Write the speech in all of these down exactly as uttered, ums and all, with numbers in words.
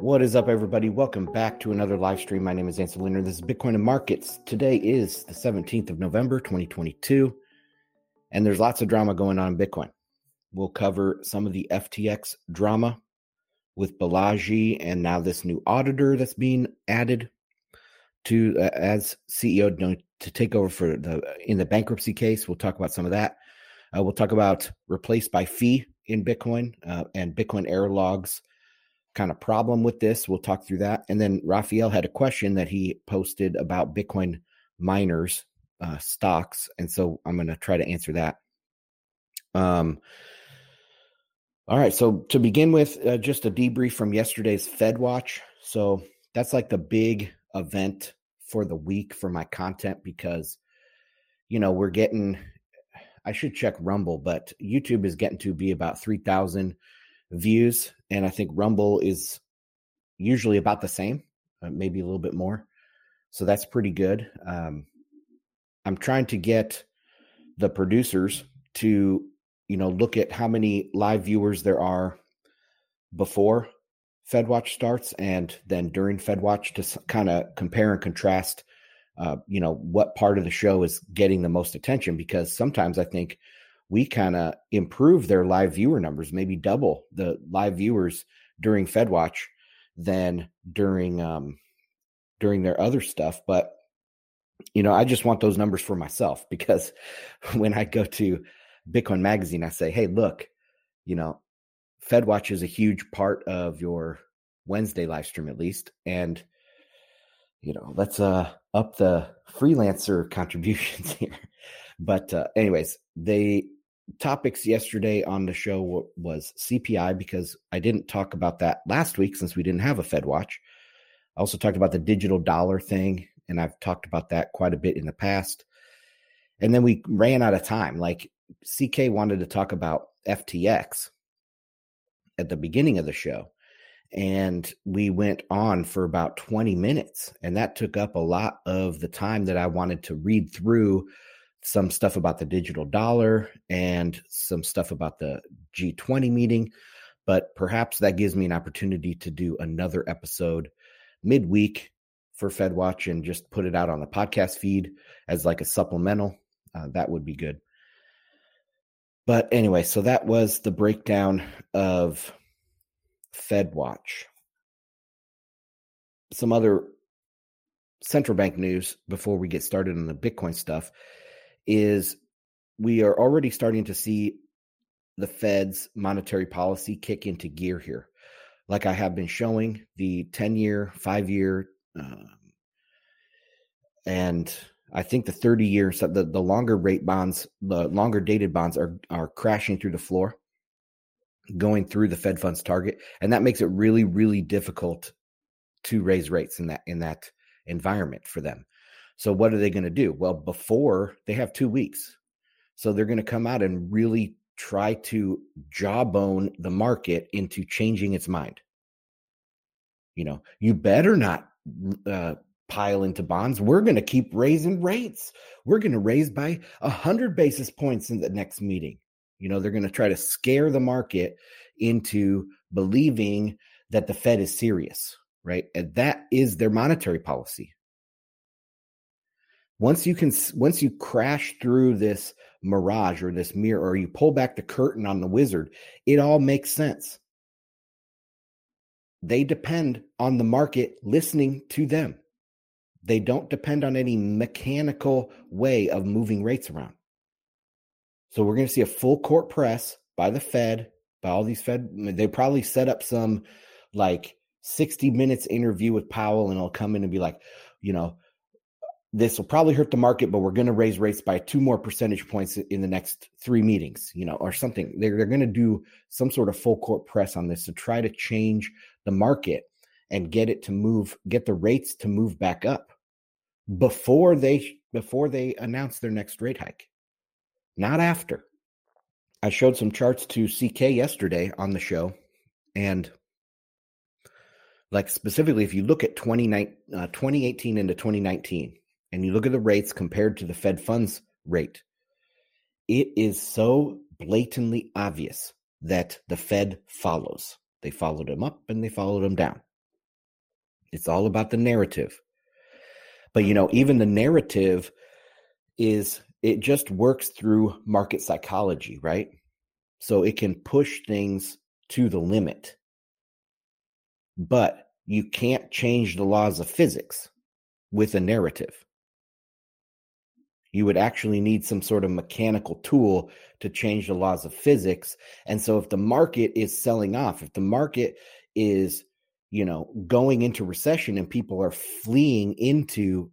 What is up, everybody? Welcome back to another live stream. My name is Ansel Liner. This is Bitcoin and Markets. Today is the seventeenth of November, twenty twenty-two, and there's lots of drama going on in Bitcoin. We'll cover some of the F T X drama with Balaji and now this new auditor that's being added to uh, as C E O to take over for the in the bankruptcy case. We'll talk about some of that. Uh, we'll talk about replaced by fee in Bitcoin uh, and Bitcoin Airlog's kind of problem with this. We'll talk through that. And then Raphael had a question that he posted about Bitcoin miners uh, stocks. And so I'm going to try to answer that. Um. All right. So to begin with, uh, just a debrief from yesterday's Fed Watch. So that's like the big event for the week for my content because, you know, we're getting, I should check Rumble, but YouTube is getting to be about three thousand views. And I think Rumble is usually about the same, uh, maybe a little bit more. So that's pretty good. Um, I'm trying to get the producers to, you know, look at how many live viewers there are before FedWatch starts and then during FedWatch to kind of compare and contrast, uh, you know, what part of the show is getting the most attention, because sometimes I think we kind of improve their live viewer numbers, maybe double the live viewers during FedWatch than during um, during their other stuff. But, you know, I just want those numbers for myself, because when I go to Bitcoin Magazine, I say, hey, look, you know, FedWatch is a huge part of your Wednesday live stream, at least. And, you know, let's uh, up the freelancer contributions here. But uh, anyways, they... topics yesterday on the show was C P I, because I didn't talk about that last week since we didn't have a Fed Watch. I also talked about the digital dollar thing, and I've talked about that quite a bit in the past. And then we ran out of time. Like, C K wanted to talk about F T X at the beginning of the show, and we went on for about twenty minutes, and that took up a lot of the time that I wanted to read through some stuff about the digital dollar and some stuff about the G twenty meeting. But perhaps that gives me an opportunity to do another episode midweek for FedWatch and just put it out on the podcast feed as like a supplemental. Uh, that would be good. But anyway, so that was the breakdown of FedWatch. Some other central bank news before we get started on the Bitcoin stuff is we are already starting to see the Fed's monetary policy kick into gear here. Like I have been showing, the ten-year, five-year, um, and I think the thirty-year, so the, the longer rate bonds, the longer dated bonds are, are crashing through the floor, going through the Fed funds target. And that makes it really, really difficult to raise rates in that in that environment for them. So what are they going to do? Well, before, they have two weeks. So they're going to come out and really try to jawbone the market into changing its mind. You know, you better not uh, pile into bonds. We're going to keep raising rates. We're going to raise by one hundred basis points in the next meeting. You know, they're going to try to scare the market into believing that the Fed is serious, right? And that is their monetary policy. Once you can, once you crash through this mirage or this mirror, or you pull back the curtain on the wizard, it all makes sense. They depend on the market listening to them. They don't depend on any mechanical way of moving rates around. So we're going to see a full court press by the Fed, by all these Fed. They probably set up some like sixty minutes interview with Powell, and it'll come in and be like, you know, this will probably hurt the market, but we're going to raise rates by two more percentage points in the next three meetings, you know, or something. They're, they're going to do some sort of full court press on this to try to change the market and get it to move, get the rates to move back up before they, before they announce their next rate hike, not after. I showed some charts to C K yesterday on the show, and like specifically, if you look at twenty eighteen into twenty nineteen, and you look at the rates compared to the Fed funds rate, it is so blatantly obvious that the Fed follows. They followed them up and they followed them down. It's all about the narrative. But, you know, even the narrative is, it just works through market psychology, right? So it can push things to the limit. But you can't change the laws of physics with a narrative. You would actually need some sort of mechanical tool to change the laws of physics. And so if the market is selling off, if the market is, you know, going into recession and people are fleeing into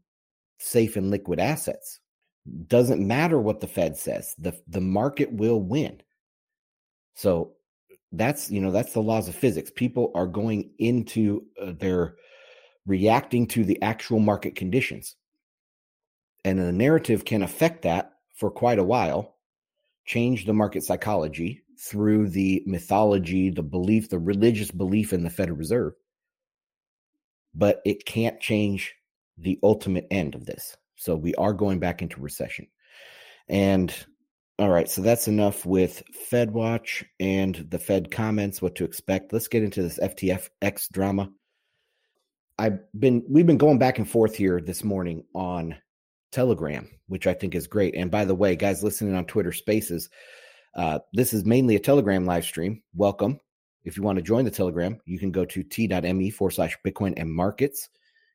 safe and liquid assets, doesn't matter what the Fed says, the, the market will win. So that's, you know, that's the laws of physics. People are going into uh, their reacting to the actual market conditions. And the narrative can affect that for quite a while, change the market psychology through the mythology, the belief, the religious belief in the Federal Reserve. But it can't change the ultimate end of this. So we are going back into recession. And all right, so that's enough with Fed Watch and the Fed comments, what to expect. Let's get into this F T X drama. I've been we've been going back and forth here this morning on Telegram, which I think is great. And by the way, guys listening on Twitter Spaces, uh, this is mainly a Telegram live stream. Welcome. If you want to join the Telegram, you can go to t.me forward slash Bitcoin and Markets.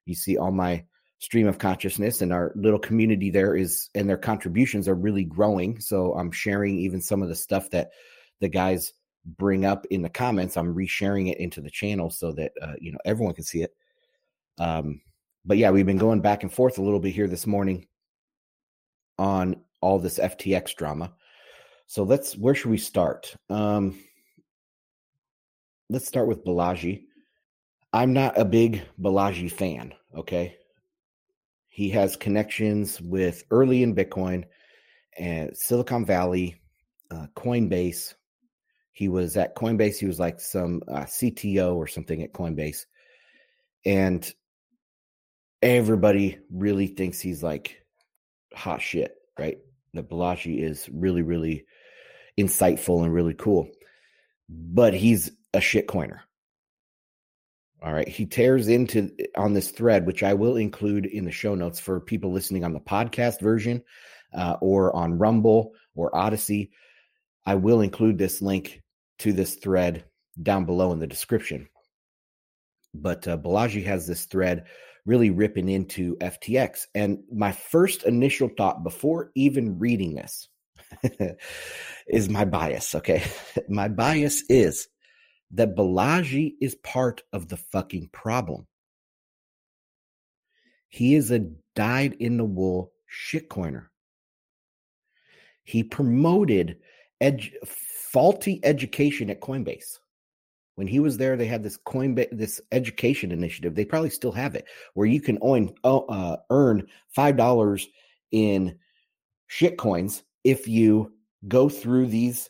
You see all my stream of consciousness, and our little community there is, and their contributions are really growing. So I'm sharing even some of the stuff that the guys bring up in the comments. I'm resharing it into the channel so that, uh, you know, everyone can see it. Um, But yeah, we've been going back and forth a little bit here this morning on all this F T X drama. So let's, where should we start? Um, let's start with Balaji. I'm not a big Balaji fan, okay? He has connections with early in Bitcoin and Silicon Valley, uh, Coinbase. He was at Coinbase. He was like some uh, C T O or something at Coinbase. And everybody really thinks he's like hot shit, right? That Balaji is really, really insightful and really cool. But he's a shit coiner. All right. He tears into on this thread, which I will include in the show notes for people listening on the podcast version uh, or on Rumble or Odyssey. I will include this link to this thread down below in the description. But uh, Balaji has this thread really ripping into F T X. And my first initial thought before even reading this is my bias, okay? My bias is that Balaji is part of the fucking problem. He is a dyed-in-the-wool shitcoiner. He promoted edu- faulty education at Coinbase. When he was there, they had this Coinbase, this education initiative. They probably still have it, where you can own, uh, earn five dollars in shitcoins if you go through these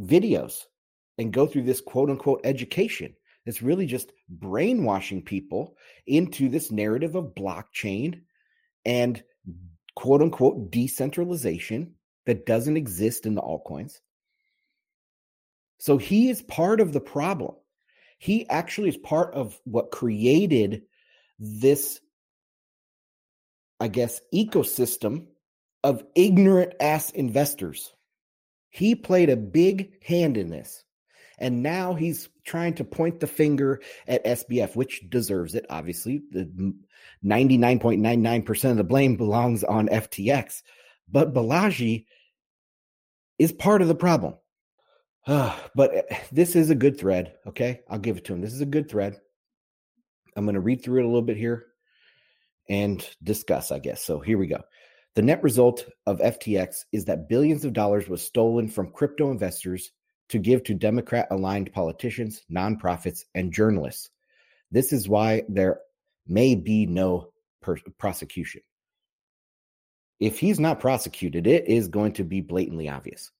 videos and go through this quote-unquote education. It's really just brainwashing people into this narrative of blockchain and quote-unquote decentralization that doesn't exist in the altcoins. So he is part of the problem. He actually is part of what created this, I guess, ecosystem of ignorant ass investors. He played a big hand in this. And now he's trying to point the finger at S B F, which deserves it, obviously. The ninety-nine point nine nine percent of the blame belongs on F T X. But Balaji is part of the problem. Uh, but this is a good thread, okay? I'll give it to him. This is a good thread. I'm going to read through it a little bit here and discuss, I guess. So here we go. The net result of F T X is that billions of dollars was stolen from crypto investors to give to Democrat-aligned politicians, nonprofits, and journalists. This is why there may be no per- prosecution. If he's not prosecuted, it is going to be blatantly obvious.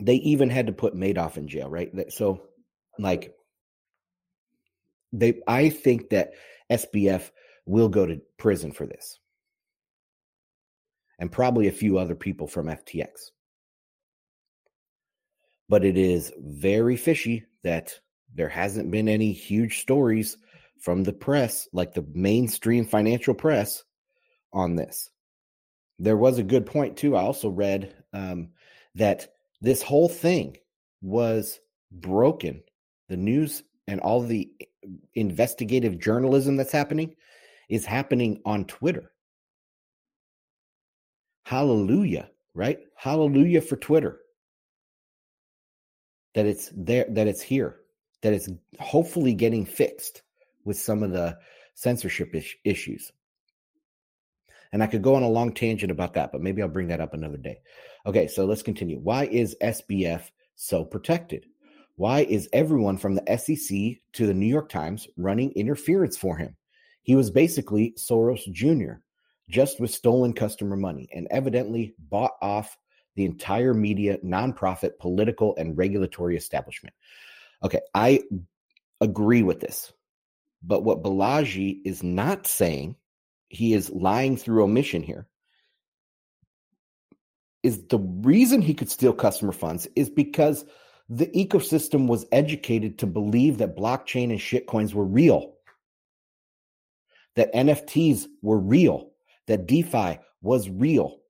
They even had to put Madoff in jail, right? So, like, they, I think that S B F will go to prison for this. And probably a few other people from F T X. But it is very fishy that there hasn't been any huge stories from the press, like the mainstream financial press, on this. There was a good point, too. I also read um, that this whole thing was broken. The news and all the investigative journalism that's happening is happening on Twitter. Hallelujah, right? Hallelujah for Twitter. That it's there, that it's here, that it's hopefully getting fixed with some of the censorship is- issues. And I could go on a long tangent about that, but maybe I'll bring that up another day. Okay, so let's continue. Why is S B F so protected? Why is everyone from the S E C to the New York Times running interference for him? He was basically Soros Junior, just with stolen customer money, and evidently bought off the entire media, nonprofit, political, and regulatory establishment. Okay, I agree with this. But what Balaji is not saying, he is lying through omission here, is the reason he could steal customer funds is because the ecosystem was educated to believe that blockchain and shitcoins were real, that N F Ts were real, that DeFi was real,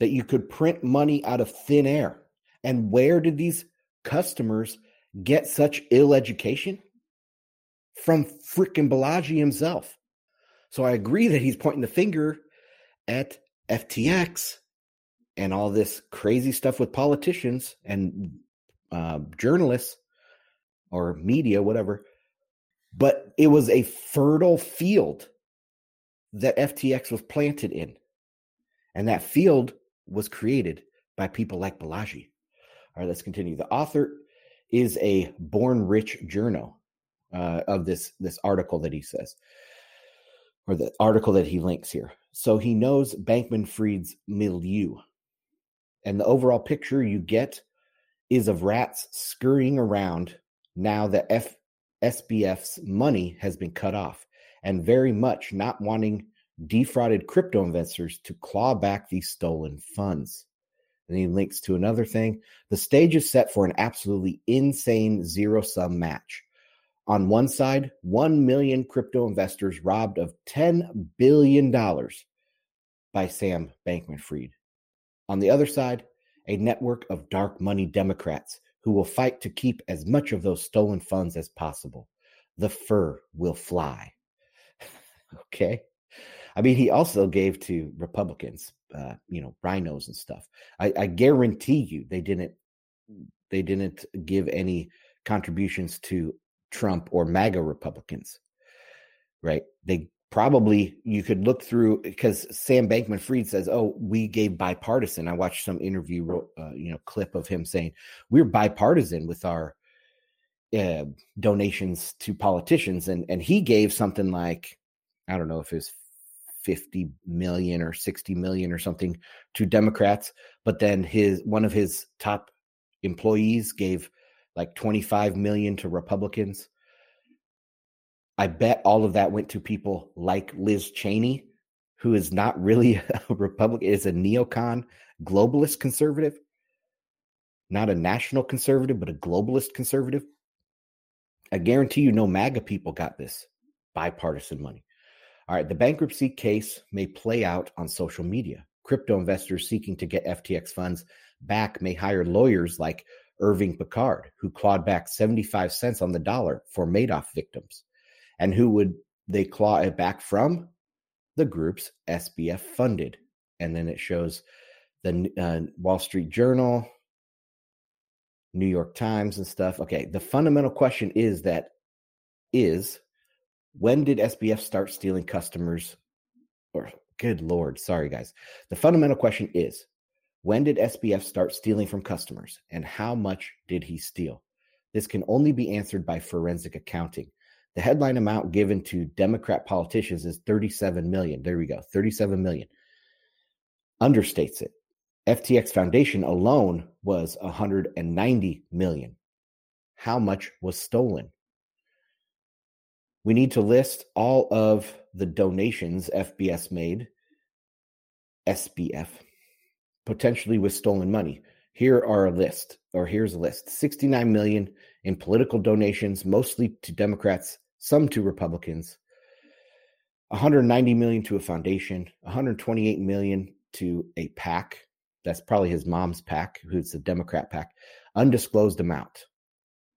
that you could print money out of thin air. And where did these customers get such ill education? From freaking Balaji himself. So I agree that he's pointing the finger at F T X and all this crazy stuff with politicians and uh, journalists or media, whatever. But it was a fertile field that F T X was planted in. And that field was created by people like Balaji. All right, let's continue. The author is a born rich journo uh, of this, this article that he says, or the article that he links here. So he knows Bankman-Fried's milieu. And the overall picture you get is of rats scurrying around now that F- S B F's money has been cut off, and very much not wanting defrauded crypto investors to claw back these stolen funds. And he links to another thing. The stage is set for an absolutely insane zero-sum match. On one side, one million crypto investors robbed of ten billion dollars by Sam Bankman-Fried. On the other side, a network of dark money Democrats who will fight to keep as much of those stolen funds as possible. The fur will fly. Okay. I mean, he also gave to Republicans, uh, you know, rhinos and stuff. I, I guarantee you they didn't they didn't give any contributions to Trump or MAGA Republicans, right? They probably, you could look through, because Sam Bankman-Fried says, oh, we gave bipartisan. I watched some interview, uh, you know, clip of him saying, we're bipartisan with our uh, donations to politicians. And, and he gave something like, I don't know if it was fifty million or sixty million or something to Democrats. But then his, one of his top employees gave like twenty-five million to Republicans. I bet all of that went to people like Liz Cheney, who is not really a Republican, is a neocon globalist conservative, not a national conservative, but a globalist conservative. I guarantee you no MAGA people got this bipartisan money. All right, the bankruptcy case may play out on social media. Crypto investors seeking to get F T X funds back may hire lawyers like Irving Picard, who clawed back seventy-five cents on the dollar for Madoff victims. And who would they claw it back from? The groups S B F funded. And then it shows the uh, Wall Street Journal, New York Times and stuff. Okay, the fundamental question is that is, when did S B F start stealing customers? Or good Lord, sorry guys. The fundamental question is, when did S B F start stealing from customers? And how much did he steal? This can only be answered by forensic accounting. The headline amount given to Democrat politicians is thirty-seven million dollars. There we go, thirty-seven million dollars. Understates it. F T X Foundation alone was one hundred ninety million dollars. How much was stolen? We need to list all of the donations F B S made, S B F, potentially with stolen money. Here are a list, or here's a list. sixty-nine million dollars in political donations, mostly to Democrats, some to Republicans. one hundred ninety million dollars to a foundation. one hundred twenty-eight million dollars to a PAC. That's probably his mom's PAC, who's the Democrat PAC. Undisclosed amount.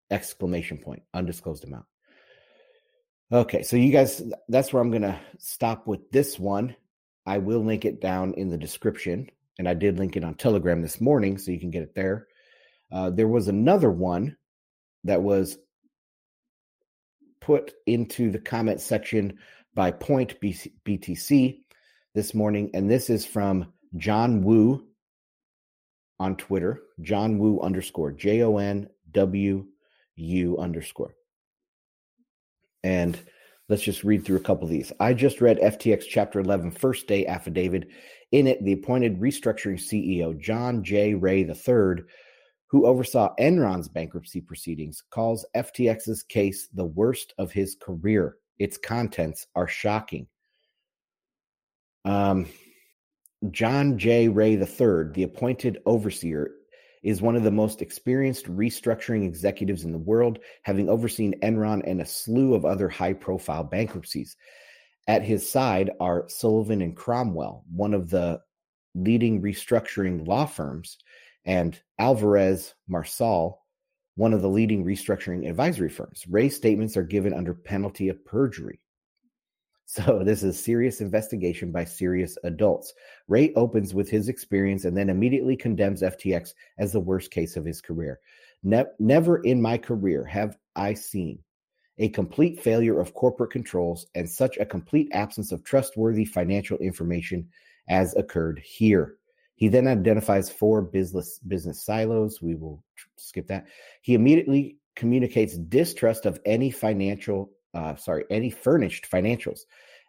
Exclamation point. Undisclosed amount. Okay, so you guys, that's where I'm going to stop with this one. I will link it down in the description. And I did link it on Telegram this morning, so you can get it there. Uh, there was another one that was put into the comment section by Point B T C this morning, and this is from John Wu on Twitter, John Wu underscore, J O N W U underscore. And let's just read through a couple of these. I just read F T X Chapter eleven First Day Affidavit. In it, the appointed restructuring C E O, John J. Ray the third, who oversaw Enron's bankruptcy proceedings, calls F T X's case the worst of his career. Its contents are shocking. Um, John J. Ray the third, the appointed overseer, is one of the most experienced restructuring executives in the world, having overseen Enron and a slew of other high-profile bankruptcies. At his side are Sullivan and Cromwell, one of the leading restructuring law firms, and Alvarez Marsal, one of the leading restructuring advisory firms. Ray's statements are given under penalty of perjury. So this is serious investigation by serious adults. Ray opens with his experience and then immediately condemns F T X as the worst case of his career. Ne- never in my career have I seen a complete failure of corporate controls and such a complete absence of trustworthy financial information as occurred here. He then identifies four business business silos. We will tr- skip that. He immediately communicates distrust of any financial Uh, sorry, any furnished financials.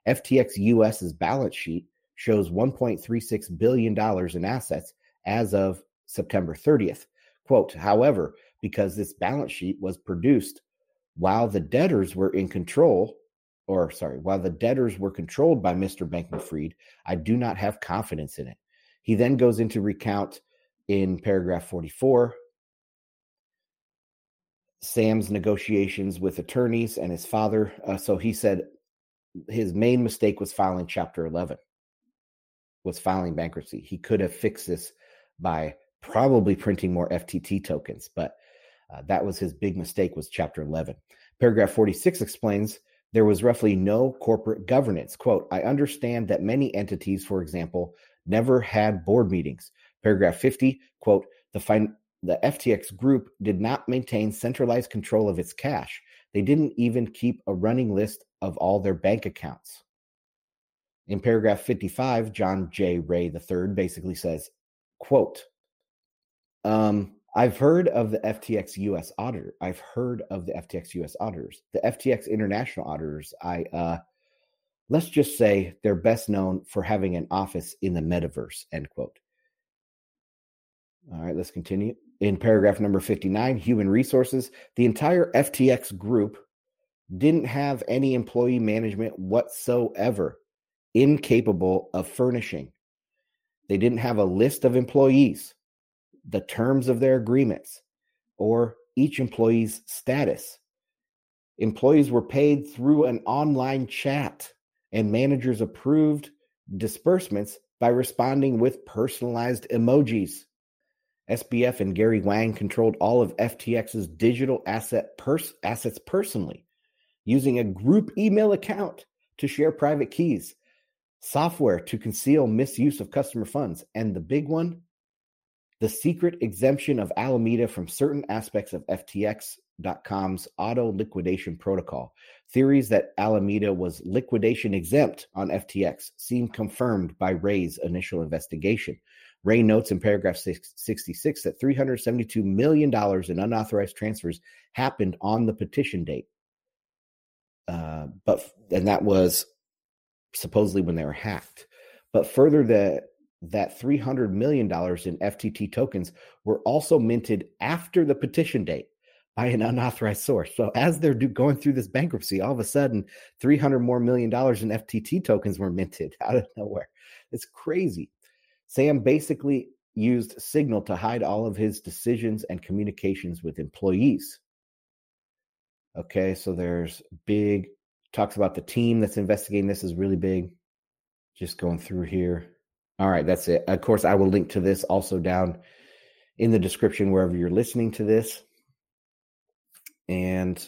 F T X U S's balance sheet shows one point three six billion dollars in assets as of September thirtieth. Quote, however, because this balance sheet was produced while the debtors were in control, or sorry, while the debtors were controlled by Mister Bankman-Fried, I do not have confidence in it. He then goes into recount in paragraph forty-four, Sam's negotiations with attorneys and his father. Uh, so he said his main mistake was filing Chapter eleven, was filing bankruptcy. He could have fixed this by probably printing more F T T tokens, but uh, that was his big mistake, was Chapter eleven. Paragraph forty-six explains there was roughly no corporate governance. Quote, I understand that many entities, for example, never had board meetings. Paragraph fifty, quote, the fin- The F T X group did not maintain centralized control of its cash. They didn't even keep a running list of all their bank accounts. In paragraph fifty-five, John J. Ray the third basically says, quote, um, I've heard of the F T X U S auditor. I've heard of the F T X U S auditors. The F T X international auditors, I uh, let's just say they're best known for having an office in the metaverse, end quote. All right, let's continue. In paragraph number fifty-nine, human resources, the entire F T X group didn't have any employee management whatsoever, incapable of furnishing. They didn't have a list of employees, the terms of their agreements, or each employee's status. Employees were paid through an online chat, and managers approved disbursements by responding with personalized emojis. S B F and Gary Wang controlled all of F T X's digital asset pers- assets personally, using a group email account to share private keys, software to conceal misuse of customer funds, and the big one, the secret exemption of Alameda from certain aspects of F T X dot com's auto liquidation protocol. Theories that Alameda was liquidation exempt on F T X seem confirmed by Ray's initial investigation. Ray notes in paragraph sixty-six that three hundred seventy-two million dollars in unauthorized transfers happened on the petition date. Uh, but and that was supposedly when they were hacked. But further, the, that three hundred million dollars in F T T tokens were also minted after the petition date by an unauthorized source. So as they're do, going through this bankruptcy, all of a sudden, three hundred more million dollars in F T T tokens were minted out of nowhere. It's crazy. Sam basically used Signal to hide all of his decisions and communications with employees. Okay, so there's big, talks about the team that's investigating. This is really big. Just going through here. All right, that's it. Of course, I will link to this also down in the description wherever you're listening to this. And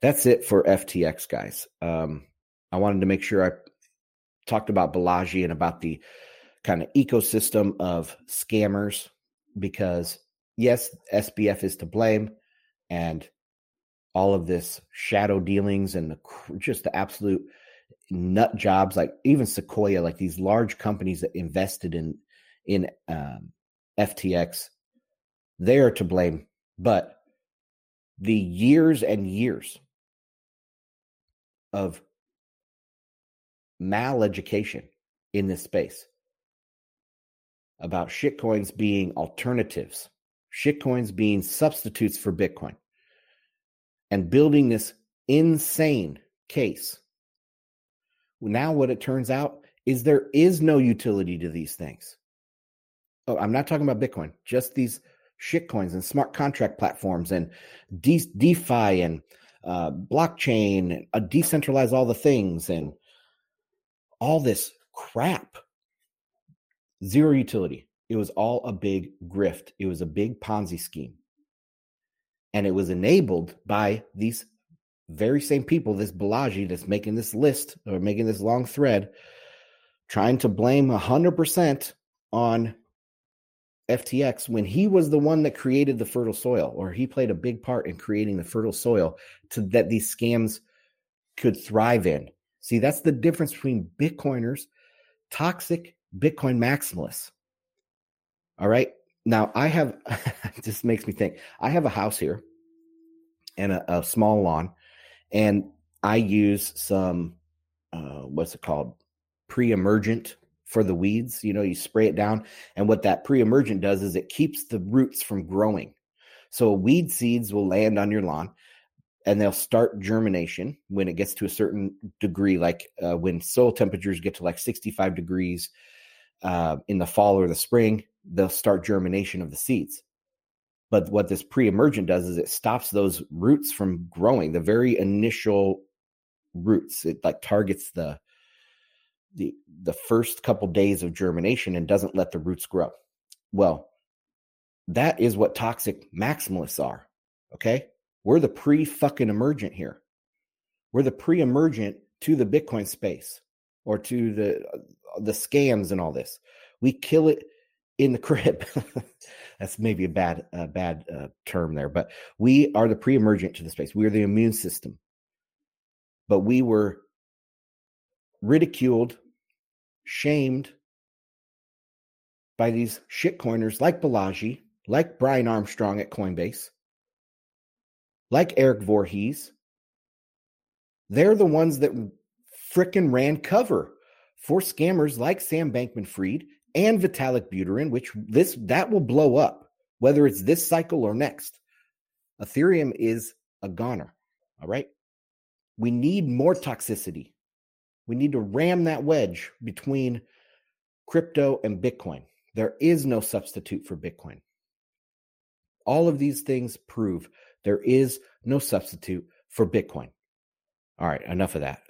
that's it for F T X, guys. Um, I wanted to make sure I talked about Balaji and about the kind of ecosystem of scammers, because yes, S B F is to blame, and all of this shadow dealings and the, just the absolute nut jobs, like even Sequoia, like these large companies that invested in in um, F T X, they are to blame. But the years and years of maleducation in this space about shitcoins being alternatives, shitcoins being substitutes for Bitcoin, and building this insane case. Now what it turns out is there is no utility to these things. Oh, I'm not talking about Bitcoin, just these shitcoins and smart contract platforms and de- DeFi and uh, blockchain, and uh, decentralize all the things and all this crap. Zero utility. It was all a big grift. It was a big Ponzi scheme. And it was enabled by these very same people, this Balaji that's making this list or making this long thread, trying to blame one hundred percent on F T X when he was the one that created the fertile soil, or he played a big part in creating the fertile soil to, that these scams could thrive in. See, that's the difference between Bitcoiners, toxic Bitcoin maximalists. All right. Now, I have, this makes me think, I have a house here and a, a small lawn, and I use some, uh, what's it called, pre-emergent for the weeds. You know, you spray it down, and what that pre-emergent does is it keeps the roots from growing. So weed seeds will land on your lawn, and they'll start germination when it gets to a certain degree, like uh, when soil temperatures get to like sixty-five degrees uh, in the fall or the spring. They'll start germination of the seeds. But what this pre-emergent does is it stops those roots from growing, the very initial roots. It like targets the the the first couple days of germination and doesn't let the roots grow. Well, that is what toxic maximalists are, okay? We're the pre-fucking emergent here. We're the pre-emergent to the Bitcoin space or to the the scams and all this. We kill it in the crib. That's maybe a bad uh, bad uh, term there, but we are the pre-emergent to the space. We are the immune system. But we were ridiculed, shamed by these shitcoiners like Balaji, like Brian Armstrong at Coinbase, like Eric Voorhees. They're the ones that frickin' ran cover for scammers like Sam Bankman-Fried and Vitalik Buterin, which this that will blow up, whether it's this cycle or next. Ethereum is a goner, all right? We need more toxicity. We need to ram that wedge between crypto and Bitcoin. There is no substitute for Bitcoin. All of these things prove there is no substitute for Bitcoin. All right, enough of that.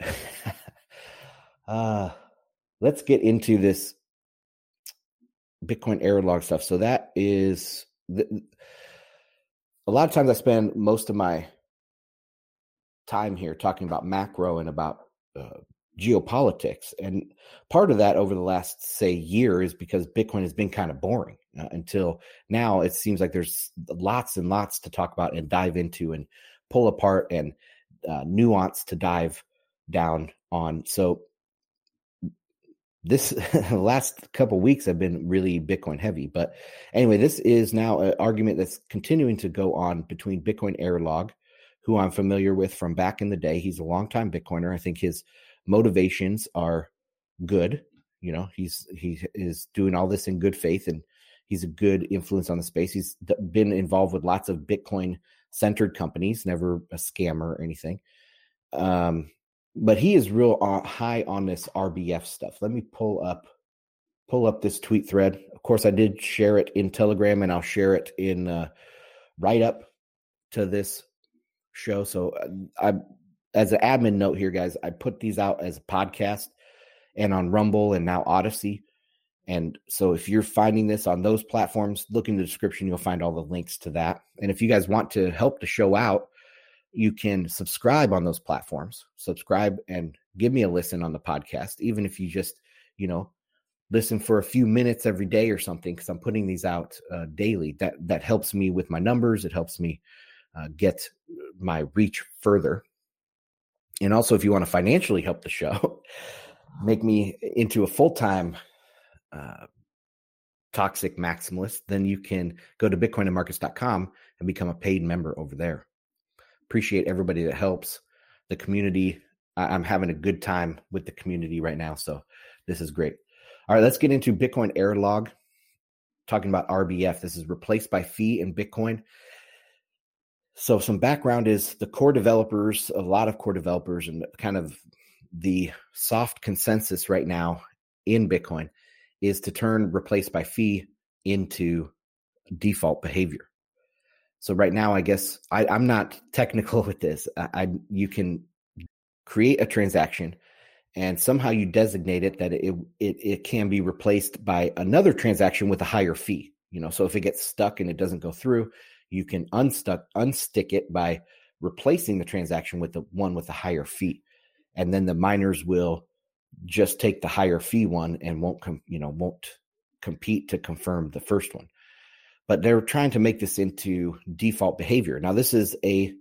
uh, let's get into this Bitcoin Airlog stuff. So that is the, a lot of times I spend most of my time here talking about macro and about uh, geopolitics. And part of that over the last, say, year is because Bitcoin has been kind of boring uh, until now. It seems like there's lots and lots to talk about and dive into and pull apart and uh, nuance to dive down on. So This the last couple weeks have been really Bitcoin heavy. But anyway, this is now an argument that's continuing to go on between Bitcoin Airlog, who I'm familiar with from back in the day. He's a longtime Bitcoiner. I think his motivations are good. You know, he's he is doing all this in good faith, and he's a good influence on the space. He's been involved with lots of Bitcoin-centered companies, never a scammer or anything. Um But he is real high on this R B F stuff. Let me pull up pull up this tweet thread. Of course, I did share it in Telegram, and I'll share it in uh, right up to this show. So I, as an admin note here, guys, I put these out as a podcast and on Rumble and now Odyssey. And so if you're finding this on those platforms, look in the description. You'll find all the links to that. And if you guys want to help the show out, you can subscribe on those platforms. Subscribe and give me a listen on the podcast, even if you just, you know, listen for a few minutes every day or something, because I'm putting these out uh, daily. That that helps me with my numbers. It helps me uh, get my reach further. And also, if you want to financially help the show, make me into a full-time uh, toxic maximalist, then you can go to bitcoin and markets dot com and become a paid member over there. Appreciate everybody that helps the community. I'm having a good time with the community right now, so this is great. All right, let's get into Bitcoin Airlog, talking about R B F. This is replaced by fee in Bitcoin. So some background is the core developers, a lot of core developers, and kind of the soft consensus right now in Bitcoin is to turn replaced by fee into default behavior. So right now, I guess I, I'm not technical with this. I, I you can create a transaction, and somehow you designate it that it, it it can be replaced by another transaction with a higher fee. You know, so if it gets stuck and it doesn't go through, you can unstuck, unstick it by replacing the transaction with the one with a higher fee. And then the miners will just take the higher fee one and won't, com- you know, won't compete to confirm the first one. But they're trying to make this into default behavior. Now, this is a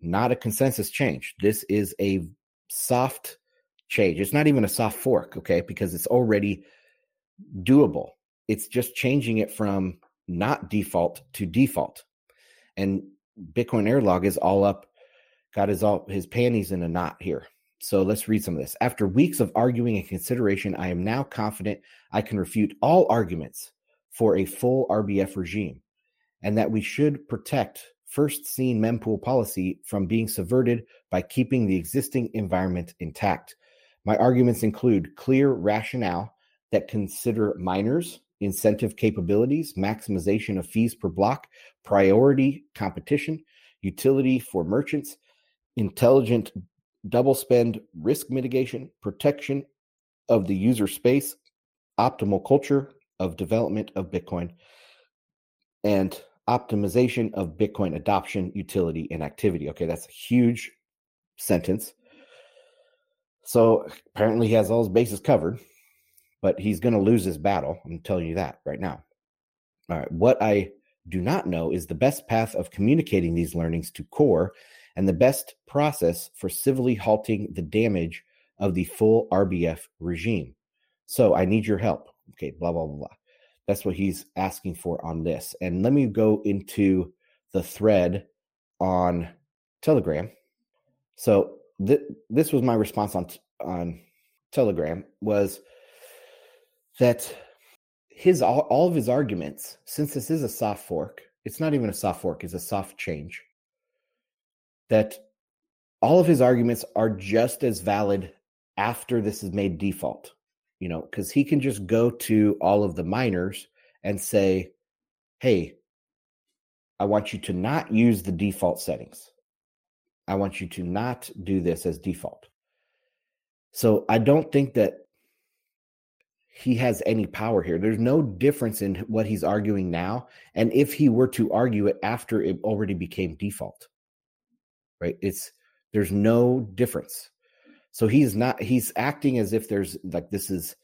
not a consensus change. This is a soft change. It's not even a soft fork, okay, because it's already doable. It's just changing it from not default to default. And Bitcoin Airlog is all up, got his all his panties in a knot here. So let's read some of this. After weeks of arguing and consideration, I am now confident I can refute all arguments for a full R B F regime, and that we should protect first seen mempool policy from being subverted by keeping the existing environment intact. My arguments include clear rationale that consider miners, incentive capabilities, maximization of fees per block, priority competition, utility for merchants, intelligent double spend, risk mitigation, protection of the user space, optimal culture of development of Bitcoin, and optimization of Bitcoin adoption, utility, and activity. Okay, that's a huge sentence. So apparently he has all his bases covered, but he's going to lose his battle. I'm telling you that right now. All right. What I do not know is the best path of communicating these learnings to core and the best process for civilly halting the damage of the full R B F regime. So I need your help. Okay, blah, blah, blah, blah. That's what he's asking for on this. And let me go into the thread on Telegram. So th- this was my response on t- on Telegram was that his all, all of his arguments, since this is a soft fork, it's not even a soft fork, it's a soft change, that all of his arguments are just as valid after this is made default, you know, because he can just go to all of the miners and say, hey, I want you to not use the default settings. I want you to not do this as default. So I don't think that he has any power here. There's no difference in what he's arguing now. And if he were to argue it after it already became default, right? It's, there's no difference. So he's not, he's acting as if there's like, this is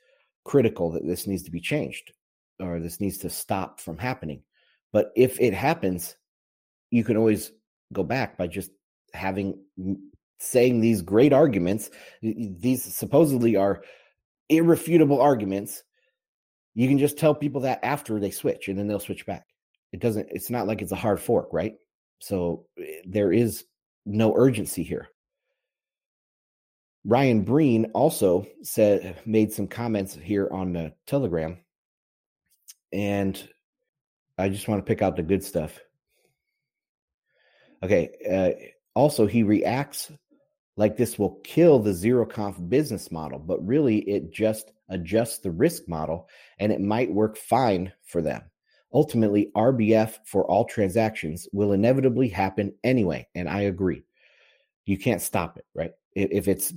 critical, that this needs to be changed or this needs to stop from happening. But if it happens, you can always go back by just having, saying these great arguments. These supposedly are irrefutable arguments. You can just tell people that after they switch, and then they'll switch back. It doesn't, it's not like it's a hard fork, right? So there is no urgency here. Ryan Breen also said, made some comments here on the Telegram, and I just want to pick out the good stuff. Okay. Uh, also, he reacts like this will kill the zero-conf business model, but really it just adjust the risk model, and it might work fine for them. Ultimately, R B F for all transactions will inevitably happen anyway, and I agree. You can't stop it, right? If it's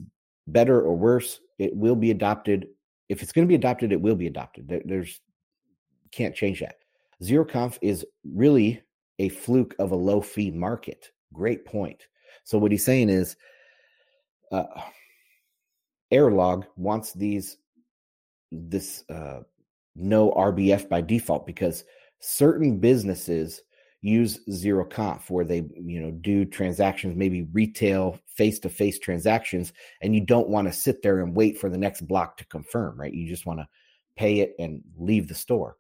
better or worse, it will be adopted. If it's going to be adopted, it will be adopted. There's can't change that. ZeroConf is really a fluke of a low-fee market. Great point. So what he's saying is uh, Airlog wants these this uh, no R B F by default because certain businesses use ZeroConf where they, you know, do transactions, maybe retail face-to-face transactions, and you don't want to sit there and wait for the next block to confirm, right? You just want to pay it and leave the store.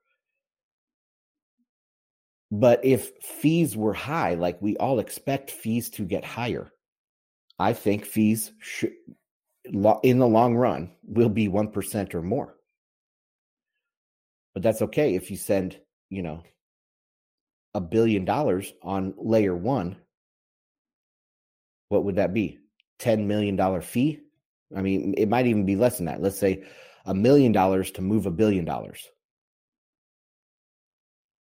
But if fees were high, like we all expect fees to get higher, I think fees should, in the long run, will be one percent or more. But that's okay if you send, you know, a billion dollars on layer one, what would that be? ten million dollars fee? I mean, it might even be less than that. Let's say a million dollars to move a billion dollars.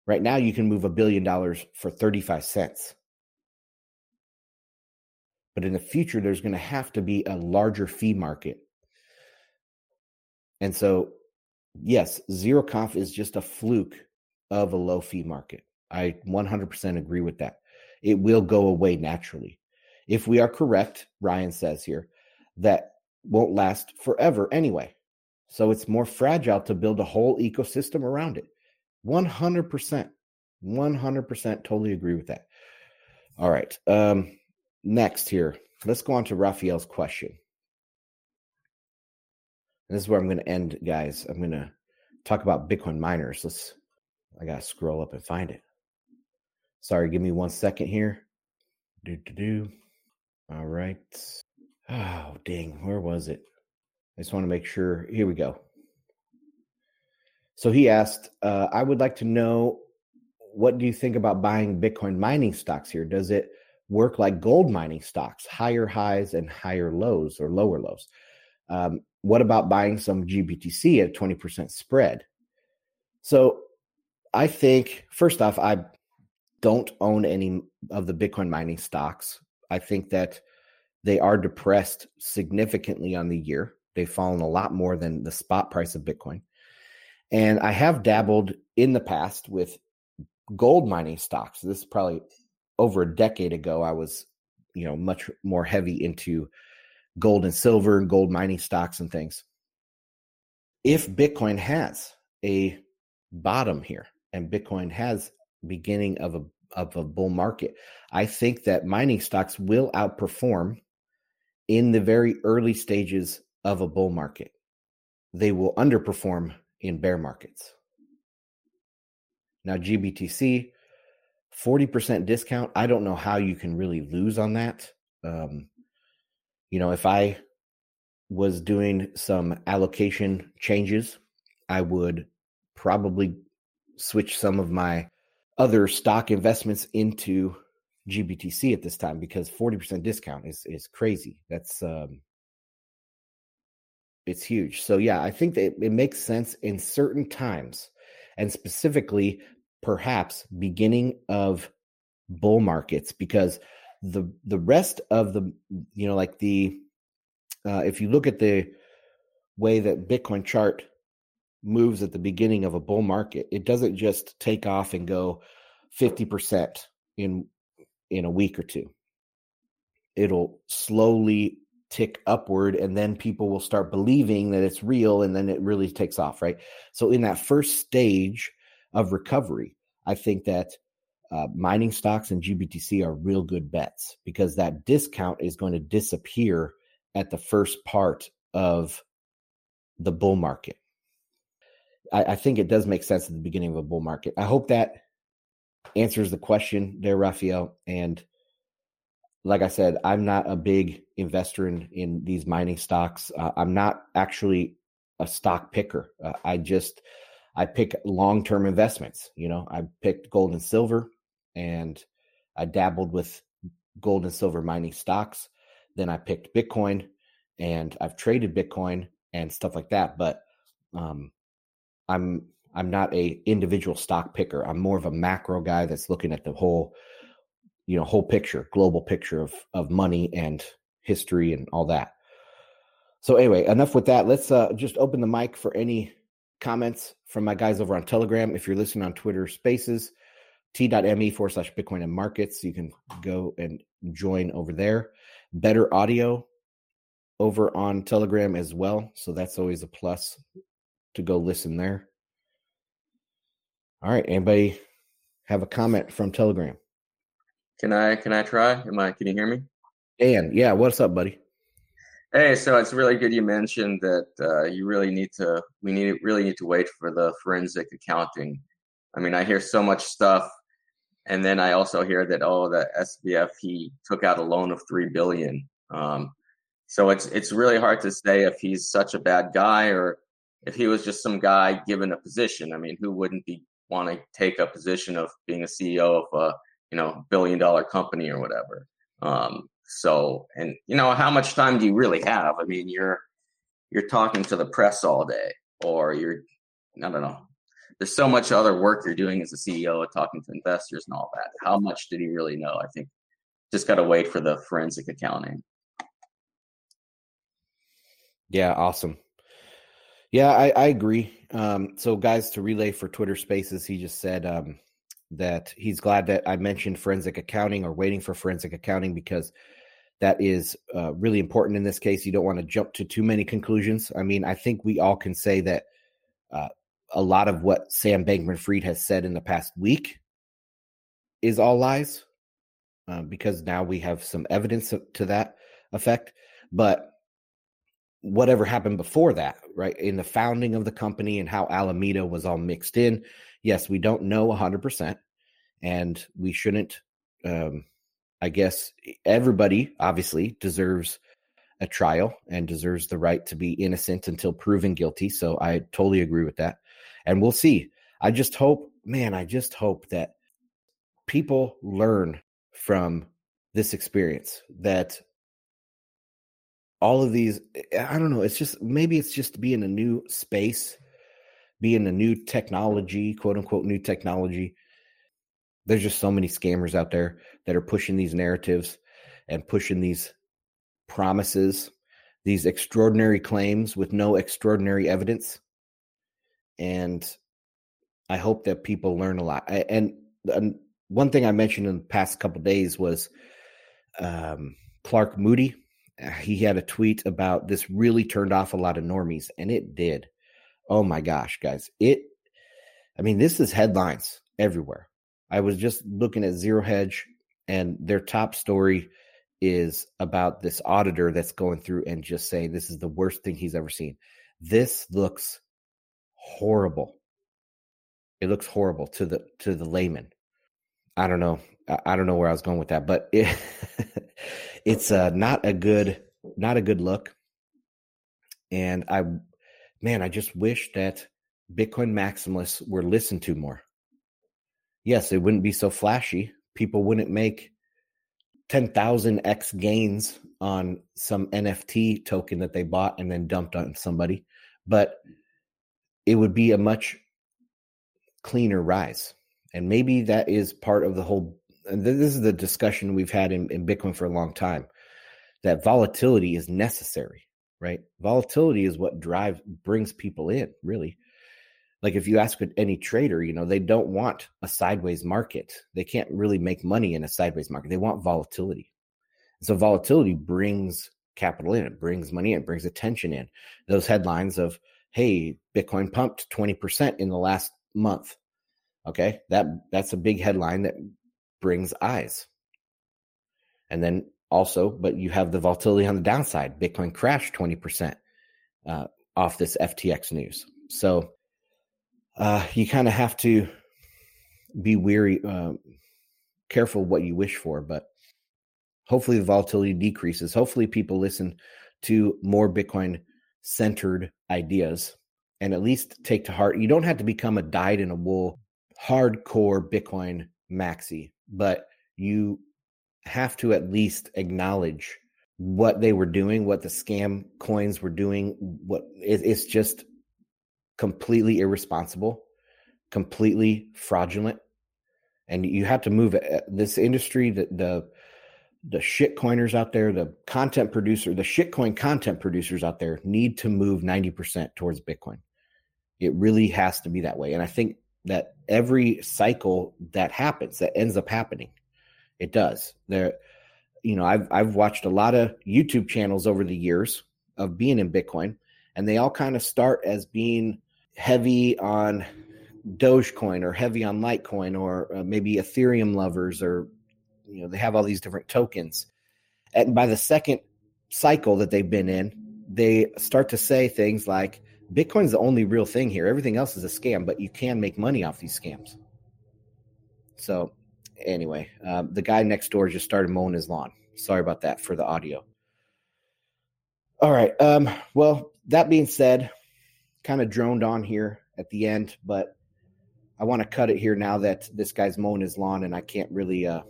Right now, you can move a billion dollars for thirty-five cents. But in the future, there's going to have to be a larger fee market. And so, yes, ZeroConf is just a fluke of a low fee market. I one hundred percent agree with that. It will go away naturally. If we are correct, Ryan says here, that won't last forever anyway. So it's more fragile to build a whole ecosystem around it. one hundred percent. one hundred percent totally agree with that. All right. Um, next here, let's go on to Raphael's question. And this is where I'm going to end, guys. I'm going to talk about Bitcoin miners. Let's, I got to scroll up and find it. Sorry, give me one second here. Do, do, do. All right. Oh, dang. Where was it? I just want to make sure. Here we go. So he asked, uh, I would like to know, what do you think about buying Bitcoin mining stocks here? Does it work like gold mining stocks, higher highs and higher lows or lower lows? Um, what about buying some G B T C at a twenty percent spread? So I think, first off, I don't own any of the Bitcoin mining stocks. I think that they are depressed significantly on the year. They've fallen a lot more than the spot price of Bitcoin. And I have dabbled in the past with gold mining stocks. This is probably over a decade ago. I was, you know, much more heavy into gold and silver and gold mining stocks and things. If Bitcoin has a bottom here and Bitcoin has beginning of a of a bull market, I think that mining stocks will outperform in the very early stages of a bull market. They will underperform in bear markets. Now, G B T C, forty percent discount. I don't know how you can really lose on that. Um, you know, if I was doing some allocation changes, I would probably switch some of my other stock investments into G B T C at this time, because forty percent discount is is crazy. That's um, it's huge. So yeah, I think that it, it makes sense in certain times, and specifically perhaps beginning of bull markets, because the the rest of the, you know, like the uh, if you look at the way that Bitcoin chart moves at the beginning of a bull market, it doesn't just take off and go fifty percent in in a week or two. It'll slowly tick upward, and then people will start believing that it's real, and then it really takes off, right? So in that first stage of recovery, I think that uh, mining stocks and G B T C are real good bets, because that discount is going to disappear at the first part of the bull market. I think it does make sense at the beginning of a bull market. I hope that answers the question there, Raphael. And like I said, I'm not a big investor in, in these mining stocks. Uh, I'm not actually a stock picker. Uh, I just, I pick long-term investments. You know, I picked gold and silver, and I dabbled with gold and silver mining stocks. Then I picked Bitcoin, and I've traded Bitcoin and stuff like that. But Um, I'm I'm not a individual stock picker. I'm more of a macro guy that's looking at the whole, you know, whole picture, global picture of of money and history and all that. So anyway, enough with that. Let's uh, just open the mic for any comments from my guys over on Telegram. If you're listening on Twitter Spaces, t.me forward slash Bitcoin and Markets, you can go and join over there. Better audio over on Telegram as well, so that's always a plus to go listen there. All right, anybody have a comment from Telegram? Can I can I try? Am I can you hear me? Dan, yeah, what's up, buddy? Hey, so it's really good you mentioned that uh, you really need to we need really need to wait for the forensic accounting. I mean, I hear so much stuff, and then I also hear that oh, the S B F he took out a loan of three billion. Um, so it's it's really hard to say if he's such a bad guy or if he was just some guy given a position. I mean, who wouldn't be want to take a position of being a C E O of a you know billion dollar company or whatever? Um, So, and you know, how much time do you really have? I mean, you're, you're talking to the press all day, or you're, I don't know. There's so much other work you're doing as a C E O, talking to investors and all that. How much did he really know? I think just got to wait for the forensic accounting. Yeah. Awesome. Yeah, I, I agree. Um, so guys, to relay for Twitter Spaces, he just said, um, that he's glad that I mentioned forensic accounting or waiting for forensic accounting, because that is uh, really important in this case. You don't want to jump to too many conclusions. I mean, I think we all can say that uh, a lot of what Sam Bankman-Fried has said in the past week is all lies, uh, because now we have some evidence to that effect. But whatever happened before that, right, in the founding of the company and how Alameda was all mixed in, yes, we don't know one hundred percent, and we shouldn't um, – I guess everybody obviously deserves a trial and deserves the right to be innocent until proven guilty. So I totally agree with that. And we'll see. I just hope, man, I just hope that people learn from this experience, that all of these, I don't know, it's just, maybe it's just be in a new space, be in a new technology, quote unquote, new technology. There's just so many scammers out there that are pushing these narratives and pushing these promises, these extraordinary claims with no extraordinary evidence. And I hope that people learn a lot. And one thing I mentioned in the past couple of days was um, Clark Moody. He had a tweet about this really turned off a lot of normies, and it did. Oh my gosh, guys. It, I mean, this is headlines everywhere. I was just looking at Zero Hedge, and their top story is about this auditor that's going through and just saying this is the worst thing he's ever seen. This looks horrible. It looks horrible to the to the layman. I don't know. I don't know where I was going with that, but it, it's uh, not a good not a good look. And I, man, I just wish that Bitcoin maximalists were listened to more. Yes, it wouldn't be so flashy. People wouldn't make ten thousand x gains on some N F T token that they bought and then dumped on somebody. But it would be a much cleaner rise. And maybe that is part of the whole, and this is the discussion we've had in, in Bitcoin for a long time, that volatility is necessary, right? Volatility is what drives, brings people in, really. Like if you ask any trader, you know, they don't want a sideways market. They can't really make money in a sideways market. They want volatility. So volatility brings capital in. It brings money in. It brings attention in. Those headlines of, hey, Bitcoin pumped twenty percent in the last month. Okay, that that's a big headline that brings eyes. And then also, but you have the volatility on the downside. Bitcoin crashed twenty percent uh, off this F T X news. So Uh, you kind of have to be weary, uh, careful what you wish for, but hopefully the volatility decreases. Hopefully people listen to more Bitcoin-centered ideas and at least take to heart. You don't have to become a dyed-in-a-wool, hardcore Bitcoin maxi, but you have to at least acknowledge what they were doing, what the scam coins were doing. What it, it's just completely irresponsible, completely fraudulent. And you have to move it. This industry, the the, the shitcoiners out there, the content producer, the shitcoin content producers out there need to move ninety percent towards Bitcoin. It really has to be that way. And I think that every cycle that happens, that ends up happening, it does. There, you know, I've I've watched a lot of YouTube channels over the years of being in Bitcoin, and they all kind of start as being heavy on Dogecoin or heavy on Litecoin, or uh, maybe Ethereum lovers, or, you know, they have all these different tokens. And by the second cycle that they've been in, they start to say things like, Bitcoin's the only real thing here. Everything else is a scam, but you can make money off these scams. So anyway, uh, the guy next door just started mowing his lawn. Sorry about that for the audio. All right. Um, well, that being said, kind of droned on here at the end, but I want to cut it here now that this guy's mowing his lawn and I can't really uh,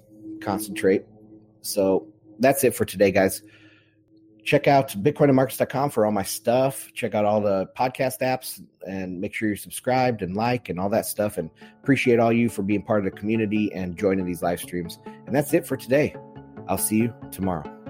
concentrate. So that's it for today, guys. Check out bitcoin and markets dot com for all my stuff. Check out all the podcast apps and make sure you're subscribed and like and all that stuff. And appreciate all you for being part of the community and joining these live streams. And that's it for today. I'll see you tomorrow.